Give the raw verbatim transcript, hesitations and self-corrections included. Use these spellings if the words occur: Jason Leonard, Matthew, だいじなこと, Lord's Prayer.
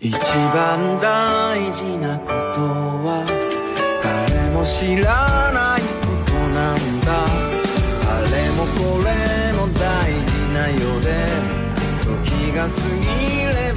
一番大事なことは誰も知らないことなんだ。あれもこれも大事なようで時が過ぎれば